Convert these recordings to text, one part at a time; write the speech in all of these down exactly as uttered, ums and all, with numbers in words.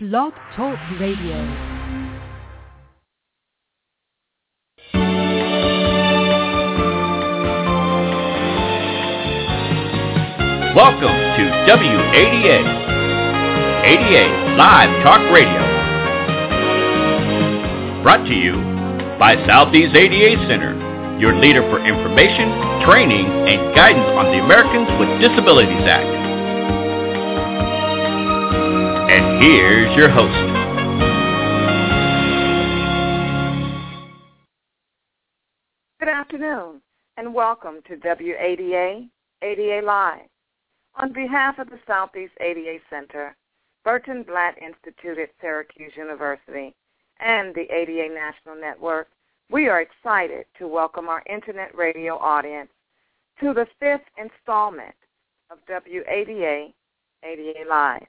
Blog Talk Radio. Welcome to W A D A, A D A Live Talk Radio, brought to you by Southeast A D A Center, your leader for information, training, and guidance on the Americans with Disabilities Act. And here's your host. Good afternoon, and welcome to W A D A, A D A Live. On behalf of the Southeast A D A Center, Burton Blatt Institute at Syracuse University, and the A D A National Network, we are excited to welcome our Internet radio audience to the fifth installment of W A D A, A D A Live.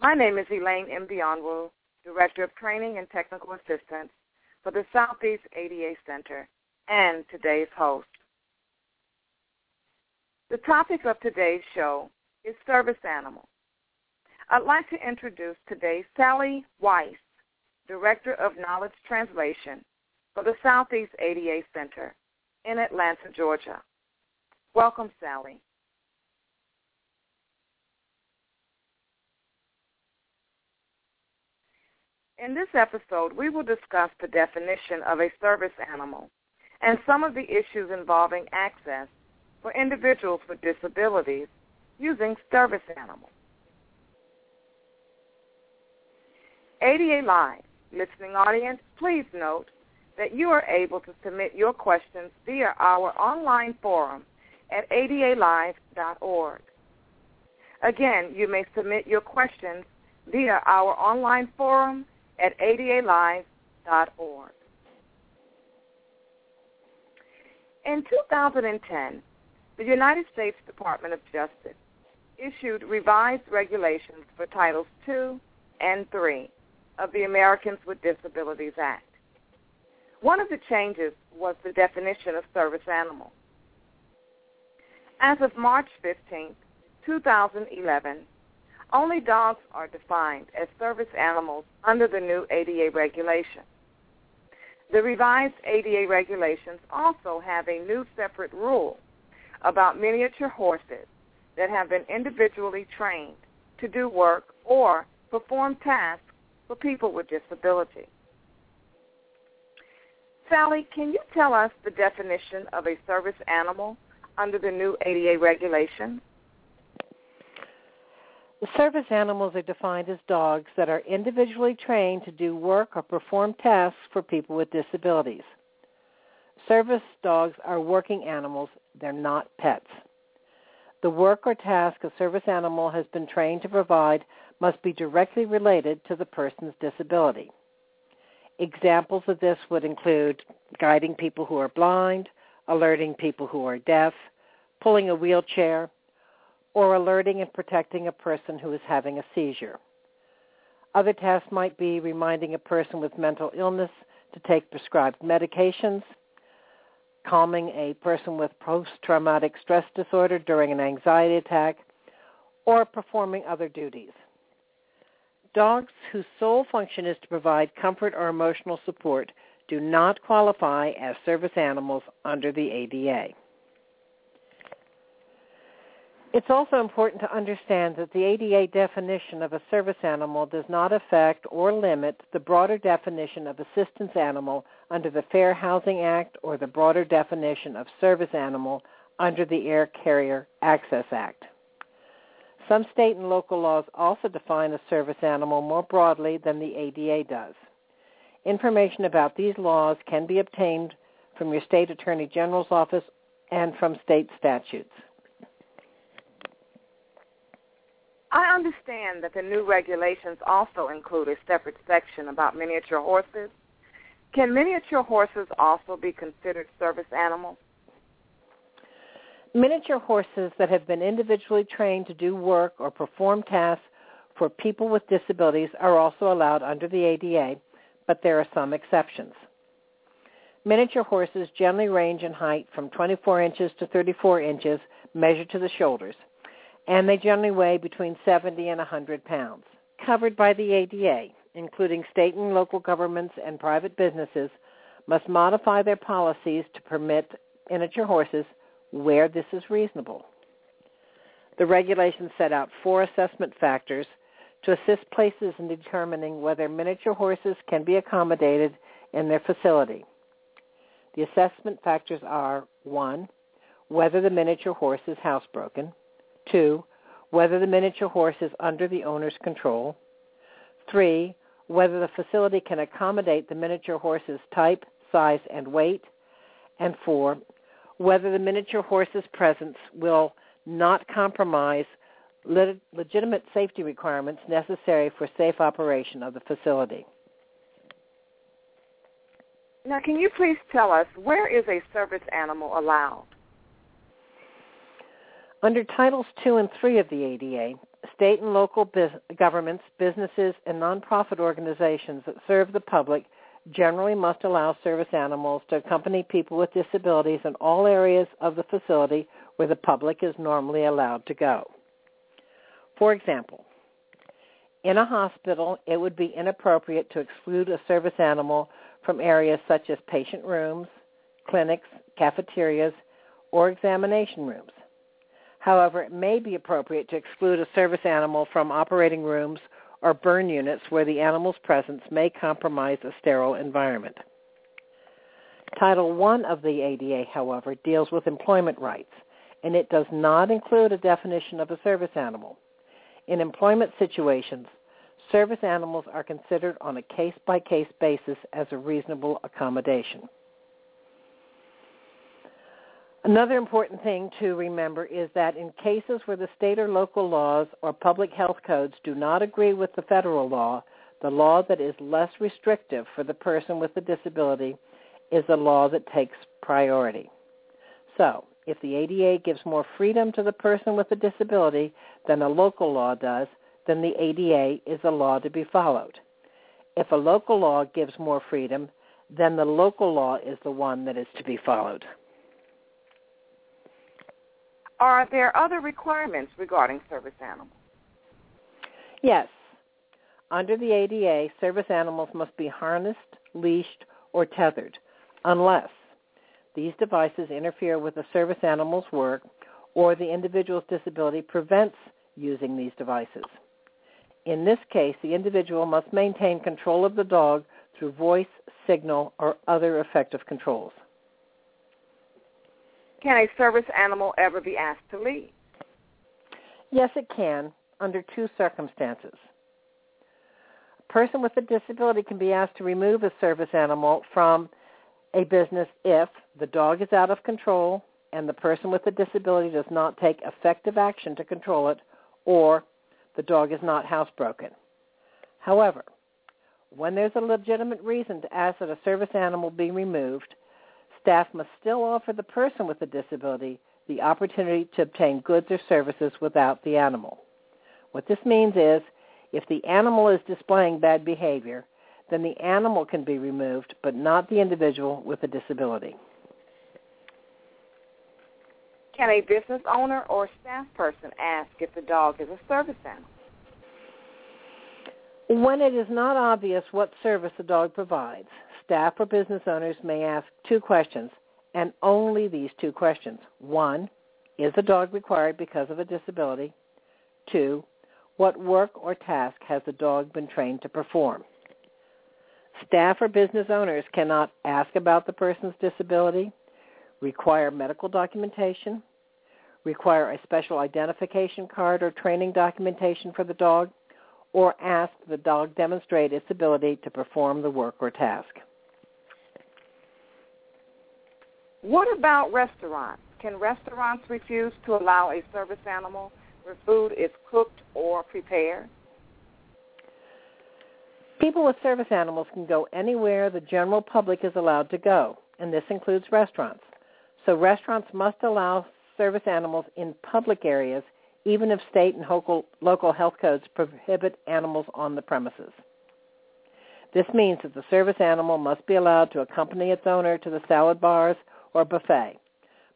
My name is Elaine M. Bionwu, Director of Training and Technical Assistance for the Southeast A D A Center, and today's host. The topic of today's show is service animals. I'd like to introduce today Sally Weiss, Director of Knowledge Translation for the Southeast A D A Center in Atlanta, Georgia. Welcome, Sally. In this episode, we will discuss the definition of a service animal and some of the issues involving access for individuals with disabilities using service animals. A D A Live listening audience, please note that you are able to submit your questions via our online forum at a d a live dot org. Again, you may submit your questions via our online forum at a d a live dot org. In two thousand ten, the United States Department of Justice issued revised regulations for Titles two and three of the Americans with Disabilities Act. One of the changes was the definition of service animal. As of March fifteenth, twenty eleven, only dogs are defined as service animals under the new A D A regulation. The revised A D A regulations also have a new separate rule about miniature horses that have been individually trained to do work or perform tasks for people with disability. Sally, can you tell us the definition of a service animal under the new A D A regulation? The service animals are defined as dogs that are individually trained to do work or perform tasks for people with disabilities. Service dogs are working animals. They're not pets. The work or task a service animal has been trained to provide must be directly related to the person's disability. Examples of this would include guiding people who are blind, alerting people who are deaf, pulling a wheelchair, or alerting and protecting a person who is having a seizure. Other tasks might be reminding a person with mental illness to take prescribed medications, calming a person with post-traumatic stress disorder during an anxiety attack, or performing other duties. Dogs whose sole function is to provide comfort or emotional support do not qualify as service animals under the A D A. It's also important to understand that the A D A definition of a service animal does not affect or limit the broader definition of assistance animal under the Fair Housing Act or the broader definition of service animal under the Air Carrier Access Act. Some state and local laws also define a service animal more broadly than the A D A does. Information about these laws can be obtained from your state attorney general's office and from state statutes. I understand that the new regulations also include a separate section about miniature horses. Can miniature horses also be considered service animals? Miniature horses that have been individually trained to do work or perform tasks for people with disabilities are also allowed under the A D A, but there are some exceptions. Miniature horses generally range in height from twenty-four inches to thirty-four inches, measured to the shoulders, and they generally weigh between seventy and one hundred pounds. covered by the A D A, including state and local governments and private businesses, must modify their policies to permit miniature horses where this is reasonable. The regulations set out four assessment factors to assist places in determining whether miniature horses can be accommodated in their facility. The assessment factors are, one, whether the miniature horse is housebroken, two, whether the miniature horse is under the owner's control, three, whether the facility can accommodate the miniature horse's type, size, and weight, and four, whether the miniature horse's presence will not compromise lit- legitimate safety requirements necessary for safe operation of the facility. Now, can you please tell us, where is a service animal allowed? Under Titles two and three of the A D A, state and local biz- governments, businesses, and nonprofit organizations that serve the public generally must allow service animals to accompany people with disabilities in all areas of the facility where the public is normally allowed to go. For example, in a hospital, it would be inappropriate to exclude a service animal from areas such as patient rooms, clinics, cafeterias, or examination rooms. However, it may be appropriate to exclude a service animal from operating rooms or burn units where the animal's presence may compromise a sterile environment. Title one of the A D A, however, deals with employment rights, and it does not include a definition of a service animal. In employment situations, service animals are considered on a case-by-case basis as a reasonable accommodation. Another important thing to remember is that in cases where the state or local laws or public health codes do not agree with the federal law, the law that is less restrictive for the person with a disability is the law that takes priority. So, if the A D A gives more freedom to the person with a disability than a local law does, then the A D A is the law to be followed. If a local law gives more freedom, then the local law is the one that is to be followed. Are there other requirements regarding service animals? Yes. Under the A D A, service animals must be harnessed, leashed, or tethered, unless these devices interfere with the service animal's work or the individual's disability prevents using these devices. In this case, the individual must maintain control of the dog through voice, signal, or other effective controls. Can a service animal ever be asked to leave? Yes, it can, under two circumstances. A person with a disability can be asked to remove a service animal from a business if the dog is out of control and the person with a disability does not take effective action to control it, or the dog is not housebroken. However, when there's a legitimate reason to ask that a service animal be removed, staff must still offer the person with a disability the opportunity to obtain goods or services without the animal. What this means is, if the animal is displaying bad behavior, then the animal can be removed, but not the individual with a disability. Can a business owner or staff person ask if the dog is a service animal? When it is not obvious what service the dog provides, staff or business owners may ask two questions, and only these two questions. One, is the dog required because of a disability? Two, what work or task has the dog been trained to perform? Staff or business owners cannot ask about the person's disability, require medical documentation, require a special identification card or training documentation for the dog, or ask the dog demonstrate its ability to perform the work or task. What about restaurants? Can restaurants refuse to allow a service animal where food is cooked or prepared? People with service animals can go anywhere the general public is allowed to go, and this includes restaurants. So restaurants must allow service animals in public areas, even if state and local, local health codes prohibit animals on the premises. This means that the service animal must be allowed to accompany its owner to the salad bars or buffet,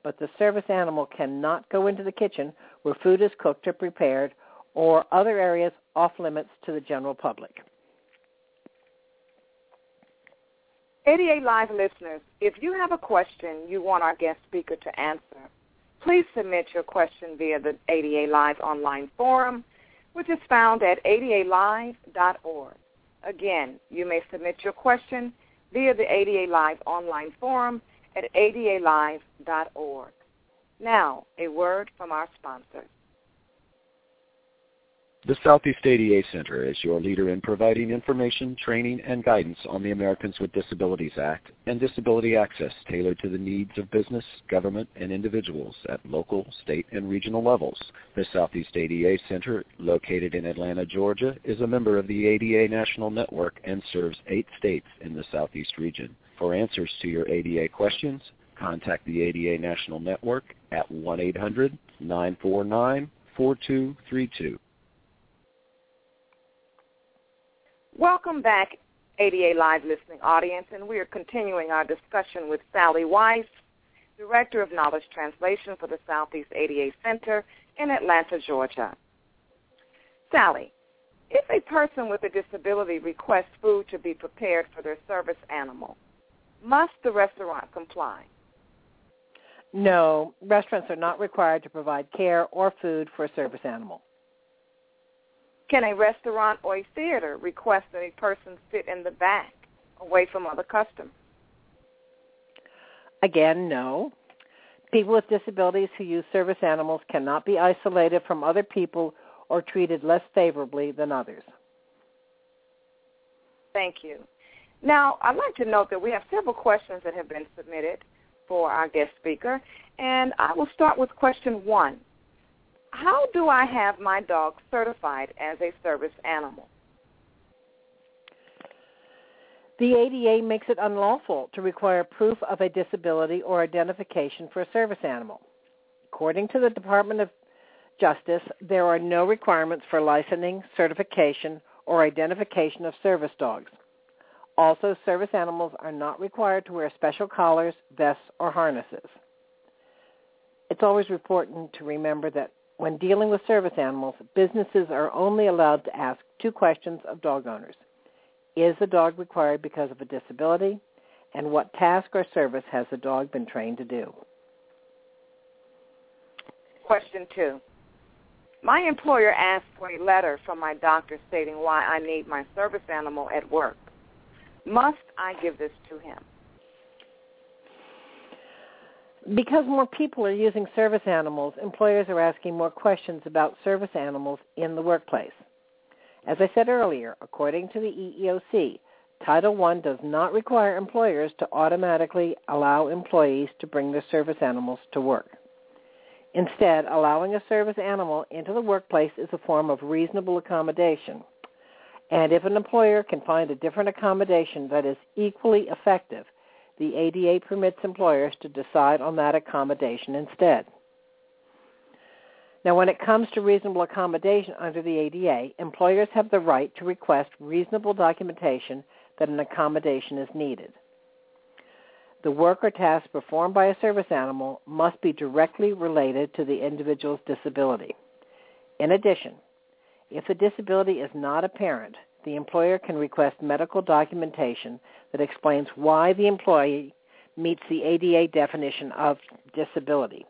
but the service animal cannot go into the kitchen where food is cooked or prepared, or other areas off limits to the general public. A D A Live listeners, if you have a question you want our guest speaker to answer, please submit your question via the A D A Live online forum, which is found at a d a live dot org. Again, you may submit your question via the A D A Live online forum at a d a live dot org. Now, a word from our sponsors. The Southeast A D A Center is your leader in providing information, training, and guidance on the Americans with Disabilities Act and disability access tailored to the needs of business, government, and individuals at local, state, and regional levels. The Southeast A D A Center, located in Atlanta, Georgia, is a member of the A D A National Network and serves eight states in the Southeast region. For answers to your A D A questions, contact the A D A National Network at one eight hundred nine four nine four two three two. Welcome back, A D A Live listening audience, and we are continuing our discussion with Sally Weiss, Director of Knowledge Translation for the Southeast A D A Center in Atlanta, Georgia. Sally, if a person with a disability requests food to be prepared for their service animal, must the restaurant comply? No, restaurants are not required to provide care or food for a service animal. Can a restaurant or a theater request that a person sit in the back, away from other customers? Again, no. People with disabilities who use service animals cannot be isolated from other people or treated less favorably than others. Thank you. Now, I'd like to note that we have several questions that have been submitted for our guest speaker, and I will start with question one. How do I have my dog certified as a service animal? The A D A makes it unlawful to require proof of a disability or identification for a service animal. According to the Department of Justice, there are no requirements for licensing, certification, or identification of service dogs. Also, service animals are not required to wear special collars, vests, or harnesses. It's always important to remember that when dealing with service animals, businesses are only allowed to ask two questions of dog owners. Is the dog required because of a disability? And what task or service has the dog been trained to do? Question two. My employer asked for a letter from my doctor stating why I need my service animal at work. Must I give this to him? Because more people are using service animals, employers are asking more questions about service animals in the workplace. As I said earlier, according to the E E O C, Title one does not require employers to automatically allow employees to bring their service animals to work. Instead, allowing a service animal into the workplace is a form of reasonable accommodation. And if an employer can find a different accommodation that is equally effective, the A D A permits employers to decide on that accommodation instead. Now, when it comes to reasonable accommodation under the A D A, employers have the right to request reasonable documentation that an accommodation is needed. The work or task performed by a service animal must be directly related to the individual's disability. In addition, if the disability is not apparent, the employer can request medical documentation that explains why the employee meets the A D A definition of disability.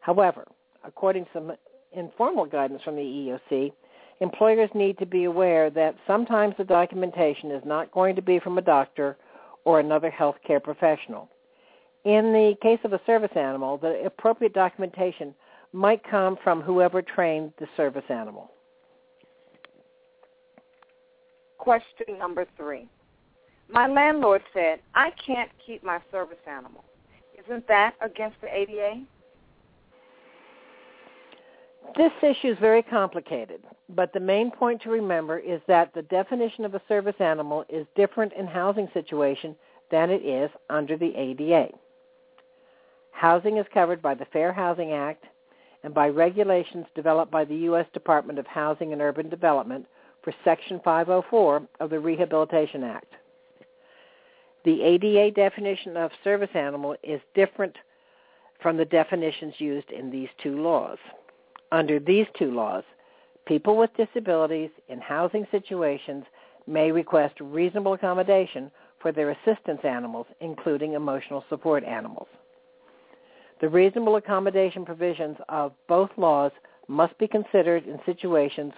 However, according to some informal guidance from the E E O C, employers need to be aware that sometimes the documentation is not going to be from a doctor or another healthcare professional. In the case of a service animal, the appropriate documentation might come from whoever trained the service animal. Question number three. My landlord said, I can't keep my service animal. Isn't that against the A D A? This issue is very complicated, but the main point to remember is that the definition of a service animal is different in housing situation than it is under the A D A. Housing is covered by the Fair Housing Act and by regulations developed by the U S Department of Housing and Urban Development for Section five oh four of the Rehabilitation Act. The A D A definition of service animal is different from the definitions used in these two laws. Under these two laws, people with disabilities in housing situations may request reasonable accommodation for their assistance animals, including emotional support animals. The reasonable accommodation provisions of both laws must be considered in situations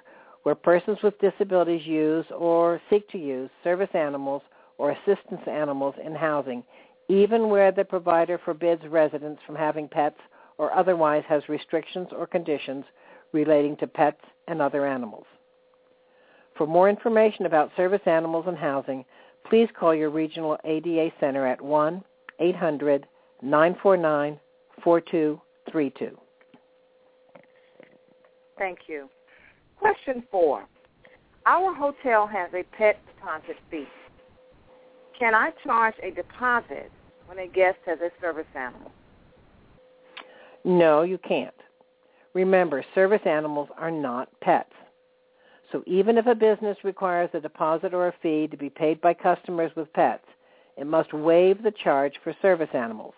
where persons with disabilities use or seek to use service animals or assistance animals in housing, even where the provider forbids residents from having pets or otherwise has restrictions or conditions relating to pets and other animals. For more information about service animals and housing, please call your regional A D A center at one eight hundred nine four nine four two three two. Thank you. Question four. Our hotel has a pet deposit fee. Can I charge a deposit when a guest has a service animal? No, you can't. Remember, service animals are not pets. So even if a business requires a deposit or a fee to be paid by customers with pets, it must waive the charge for service animals.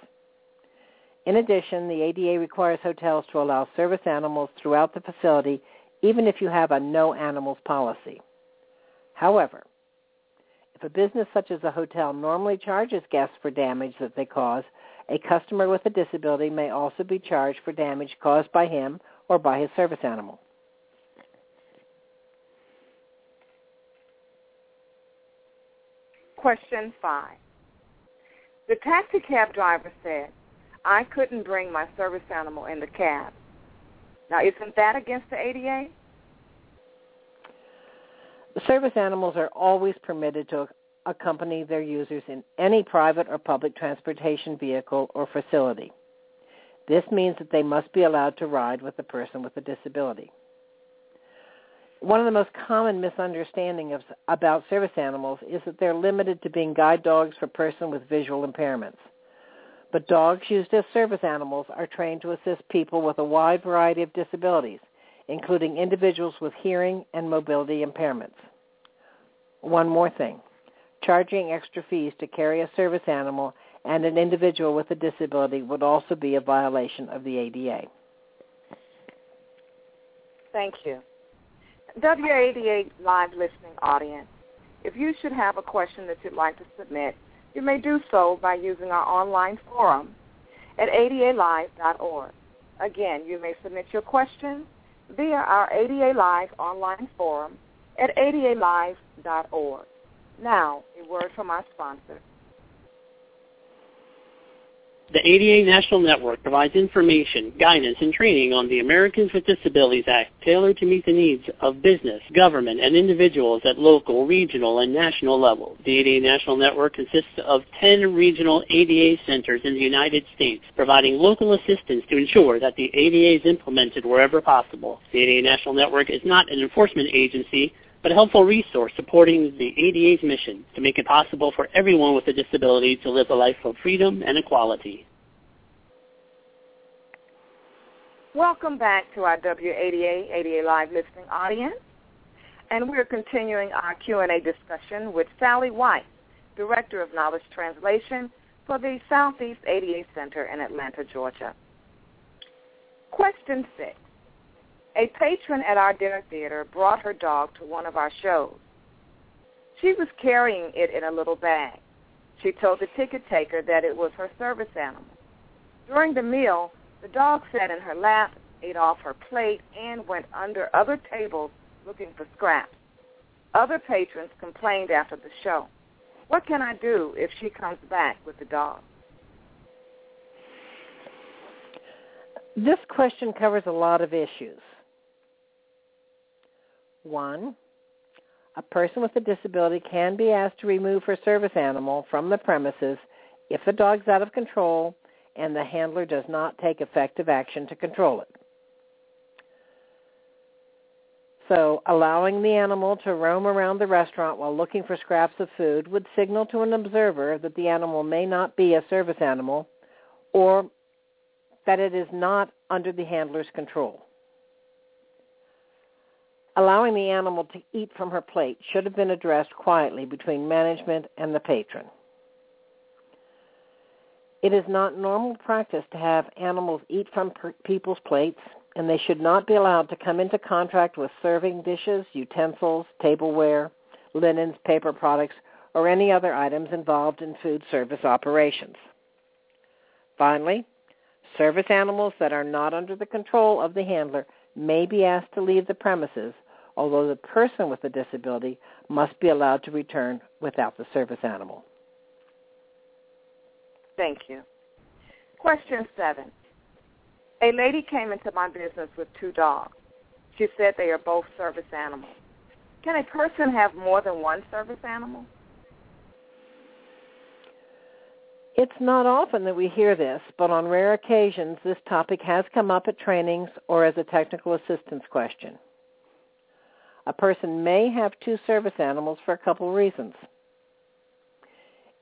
In addition, the A D A requires hotels to allow service animals throughout the facility, even if you have a no animals policy. However, if a business such as a hotel normally charges guests for damage that they cause, a customer with a disability may also be charged for damage caused by him or by his service animal. Question five. The taxi cab driver said, I couldn't bring my service animal in the cab. Now, isn't that against the A D A? The service animals are always permitted to accompany their users in any private or public transportation vehicle or facility. This means that they must be allowed to ride with the person with a disability. One of the most common misunderstandings about service animals is that they're limited to being guide dogs for persons with visual impairments. But dogs used as service animals are trained to assist people with a wide variety of disabilities, including individuals with hearing and mobility impairments. One more thing. Charging extra fees to carry a service animal and an individual with a disability would also be a violation of the A D A. Thank you. W A D A live listening audience, if you should have a question that you'd like to submit, you may do so by using our online forum at a d a live dot org. Again, you may submit your questions via our A D A Live online forum at a d a live dot org. Now, a word from our sponsor. The A D A National Network provides information, guidance, and training on the Americans with Disabilities Act, tailored to meet the needs of business, government, and individuals at local, regional, and national levels. The A D A National Network consists of ten regional A D A centers in the United States, providing local assistance to ensure that the A D A is implemented wherever possible. The A D A National Network is not an enforcement agency, but a helpful resource supporting the A D A's mission to make it possible for everyone with a disability to live a life of freedom and equality. Welcome back to our W A D A, A D A Live listening audience. And we're continuing our Q and A discussion with Sally Weiss, Director of Knowledge Translation for the Southeast A D A Center in Atlanta, Georgia. Question six. A patron at our dinner theater brought her dog to one of our shows. She was carrying it in a little bag. She told the ticket taker that it was her service animal. During the meal, the dog sat in her lap, ate off her plate, and went under other tables looking for scraps. Other patrons complained after the show. What can I do if she comes back with the dog? This question covers a lot of issues. One, a person with a disability can be asked to remove her service animal from the premises if the dog's out of control and the handler does not take effective action to control it. So allowing the animal to roam around the restaurant while looking for scraps of food would signal to an observer that the animal may not be a service animal or that it is not under the handler's control. Allowing the animal to eat from her plate should have been addressed quietly between management and the patron. It is not normal practice to have animals eat from per- people's plates, and they should not be allowed to come into contact with serving dishes, utensils, tableware, linens, paper products, or any other items involved in food service operations. Finally, service animals that are not under the control of the handler may be asked to leave the premises, although the person with a disability must be allowed to return without the service animal. Thank you. Question seven. A lady came into my business with two dogs. She said they are both service animals. Can a person have more than one service animal? It's not often that we hear this, but on rare occasions, this topic has come up at trainings or as a technical assistance question. A person may have two service animals for a couple reasons.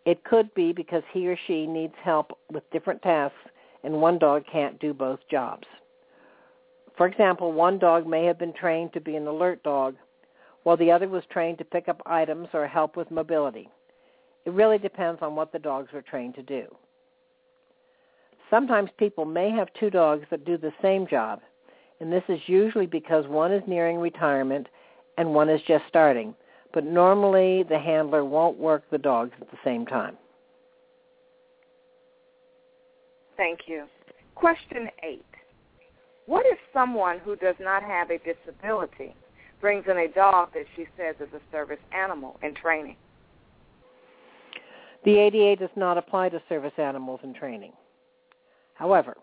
It could be because he or she needs help with different tasks and one dog can't do both jobs. For example, one dog may have been trained to be an alert dog, while the other was trained to pick up items or help with mobility. It really depends on what the dogs were trained to do. Sometimes people may have two dogs that do the same job, and this is usually because one is nearing retirement and one is just starting, but normally the handler won't work the dogs at the same time. Thank you. Question eight. What if someone who does not have a disability brings in a dog that she says is a service animal in training? The A D A does not apply to service animals in training. However,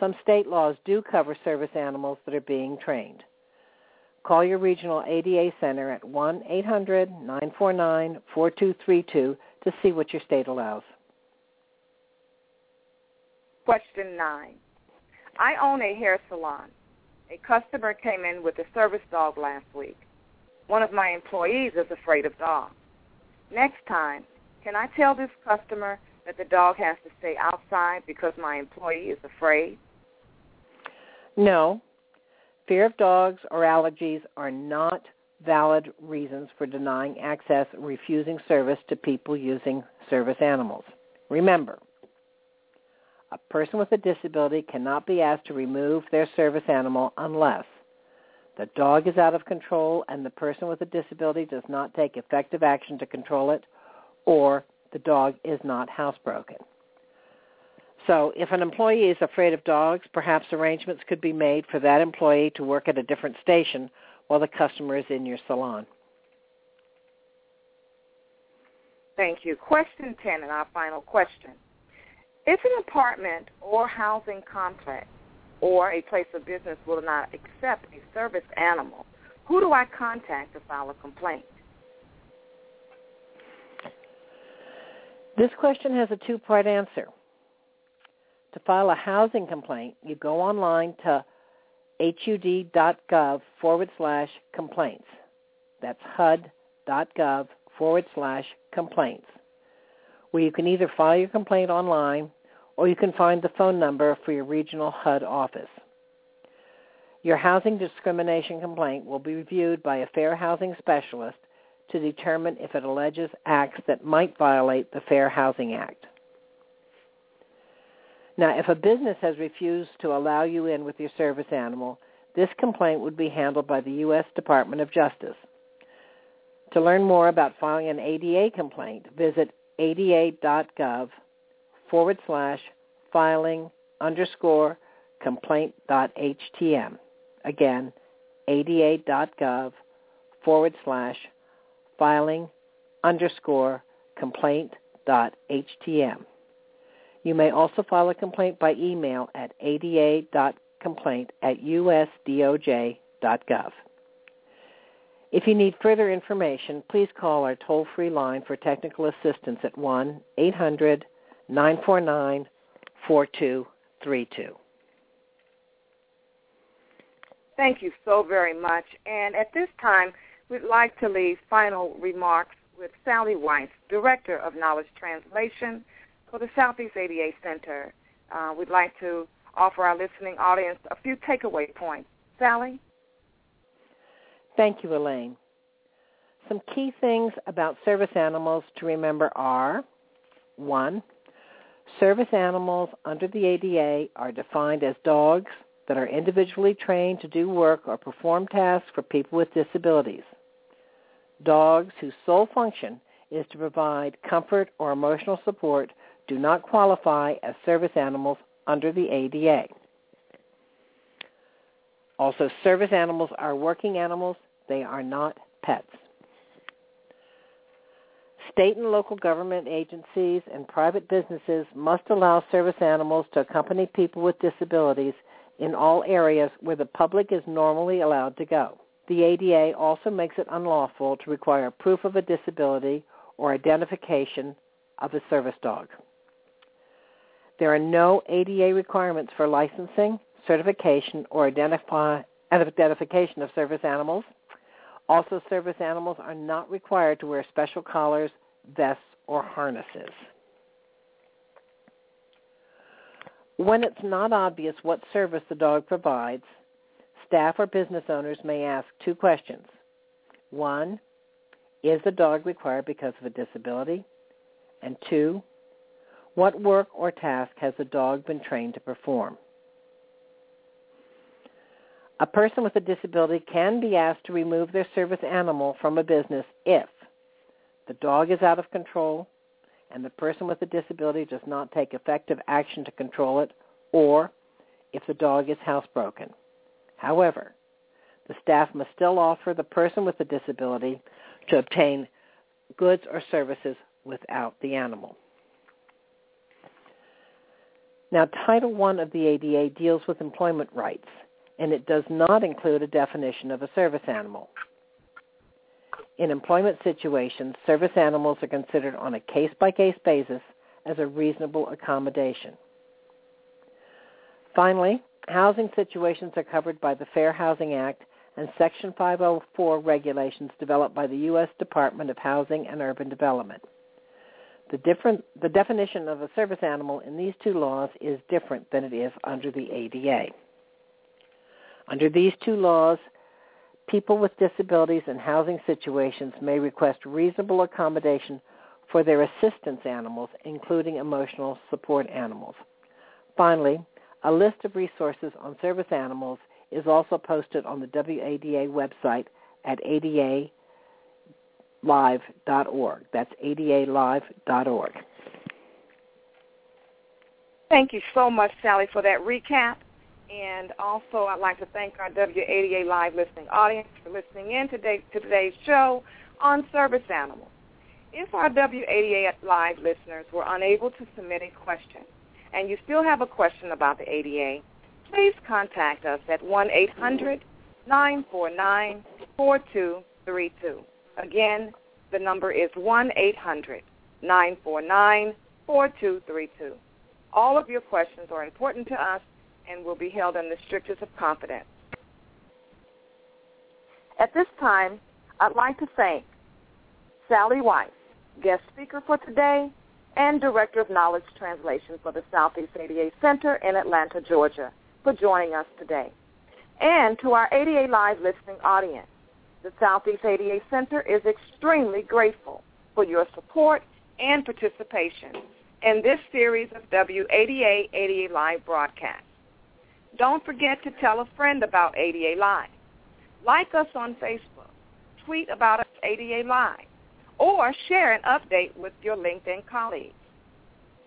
some state laws do cover service animals that are being trained. Call your regional A D A center at one eight hundred nine four nine four two three two to see what your state allows. Question nine. I own a hair salon. A customer came in with a service dog last week. One of my employees is afraid of dogs. Next time, can I tell this customer that the dog has to stay outside because my employee is afraid? No. Fear of dogs or allergies are not valid reasons for denying access or refusing service to people using service animals. Remember, a person with a disability cannot be asked to remove their service animal unless the dog is out of control and the person with a disability does not take effective action to control it, or the dog is not housebroken. So if an employee is afraid of dogs, perhaps arrangements could be made for that employee to work at a different station while the customer is in your salon. Thank you. Question ten, and our final question. If an apartment or housing complex or a place of business will not accept a service animal, who do I contact to file a complaint? This question has a two-part answer. To file a housing complaint, you go online to hud.gov forward slash complaints. That's hud.gov forward slash complaints, where you can either file your complaint online or you can find the phone number for your regional H U D office. Your housing discrimination complaint will be reviewed by a fair housing specialist to determine if it alleges acts that might violate the Fair Housing Act. Now, if a business has refused to allow you in with your service animal, this complaint would be handled by the U S Department of Justice. To learn more about filing an A D A complaint, visit ada.gov forward slash filing underscore complaint.htm. Again, ada.gov forward slash filing underscore complaint.htm. You may also file a complaint by email at ada.complaint at usdoj.gov. If you need further information, please call our toll-free line for technical assistance at one eight hundred nine four nine four two three two. Thank you so very much. And at this time, we'd like to leave final remarks with Sally Weiss, Director of Knowledge Translation for the Southeast A D A Center. Uh, we'd like to offer our listening audience a few takeaway points. Sally? Thank you, Elaine. Some key things about service animals to remember are, one, service animals under the A D A are defined as dogs, that are individually trained to do work or perform tasks for people with disabilities. Dogs whose sole function is to provide comfort or emotional support do not qualify as service animals under the A D A. Also, service animals are working animals. They are not pets. State and local government agencies and private businesses must allow service animals to accompany people with disabilities in all areas where the public is normally allowed to go. The A D A also makes it unlawful to require proof of a disability or identification of a service dog. There are no A D A requirements for licensing, certification, or identify, identification of service animals. Also, service animals are not required to wear special collars, vests, or harnesses. When it's not obvious what service the dog provides, staff or business owners may ask two questions. One, is the dog required because of a disability? And two, what work or task has the dog been trained to perform? A person with a disability can be asked to remove their service animal from a business if the dog is out of control and the person with a disability does not take effective action to control it, or if the dog is housebroken. However, the staff must still offer the person with a disability to obtain goods or services without the animal. Now, Title one of the A D A deals with employment rights, and it does not include a definition of a service animal. In employment situations, service animals are considered on a case-by-case basis as a reasonable accommodation. Finally, housing situations are covered by the Fair Housing Act and Section five oh four regulations developed by the U S Department of Housing and Urban Development. The, different, the definition of a service animal in these two laws is different than it is under the A D A. Under these two laws, people with disabilities and housing situations may request reasonable accommodation for their assistance animals, including emotional support animals. Finally, a list of resources on service animals is also posted on the W A D A website at a d a live dot org. That's a d a live dot org. Thank you so much, Sally, for that recap. And also, I'd like to thank our W A D A Live listening audience for listening in today to today's show on service animals. If our W A D A Live listeners were unable to submit a question, and you still have a question about the A D A, please contact us at one eight hundred nine four nine four two three two. Again, the number is one eight hundred nine four nine four two three two. All of your questions are important to us and will be held in the strictest of confidence. At this time, I'd like to thank Sally Weiss, guest speaker for today, and Director of Knowledge Translation for the Southeast A D A Center in Atlanta, Georgia, for joining us today. And to our A D A Live listening audience, the Southeast A D A Center is extremely grateful for your support and participation in this series of W A D A A D A Live broadcasts. Don't forget to tell a friend about A D A Live. Like us on Facebook, tweet about us A D A Live, or share an update with your LinkedIn colleagues.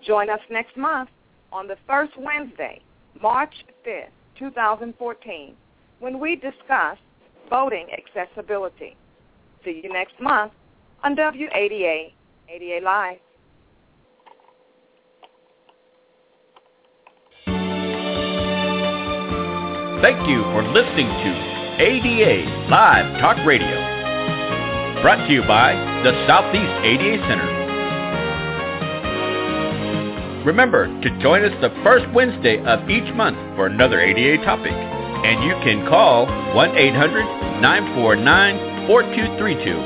Join us next month on the first Wednesday, March fifth, two thousand fourteen, when we discuss voting accessibility. See you next month on W A D A A D A Live. Thank you for listening to A D A Live Talk Radio, brought to you by the Southeast A D A Center. Remember to join us the first Wednesday of each month for another A D A topic, and you can call one eight hundred nine four nine four two three two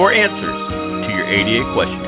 for answers to your A D A questions.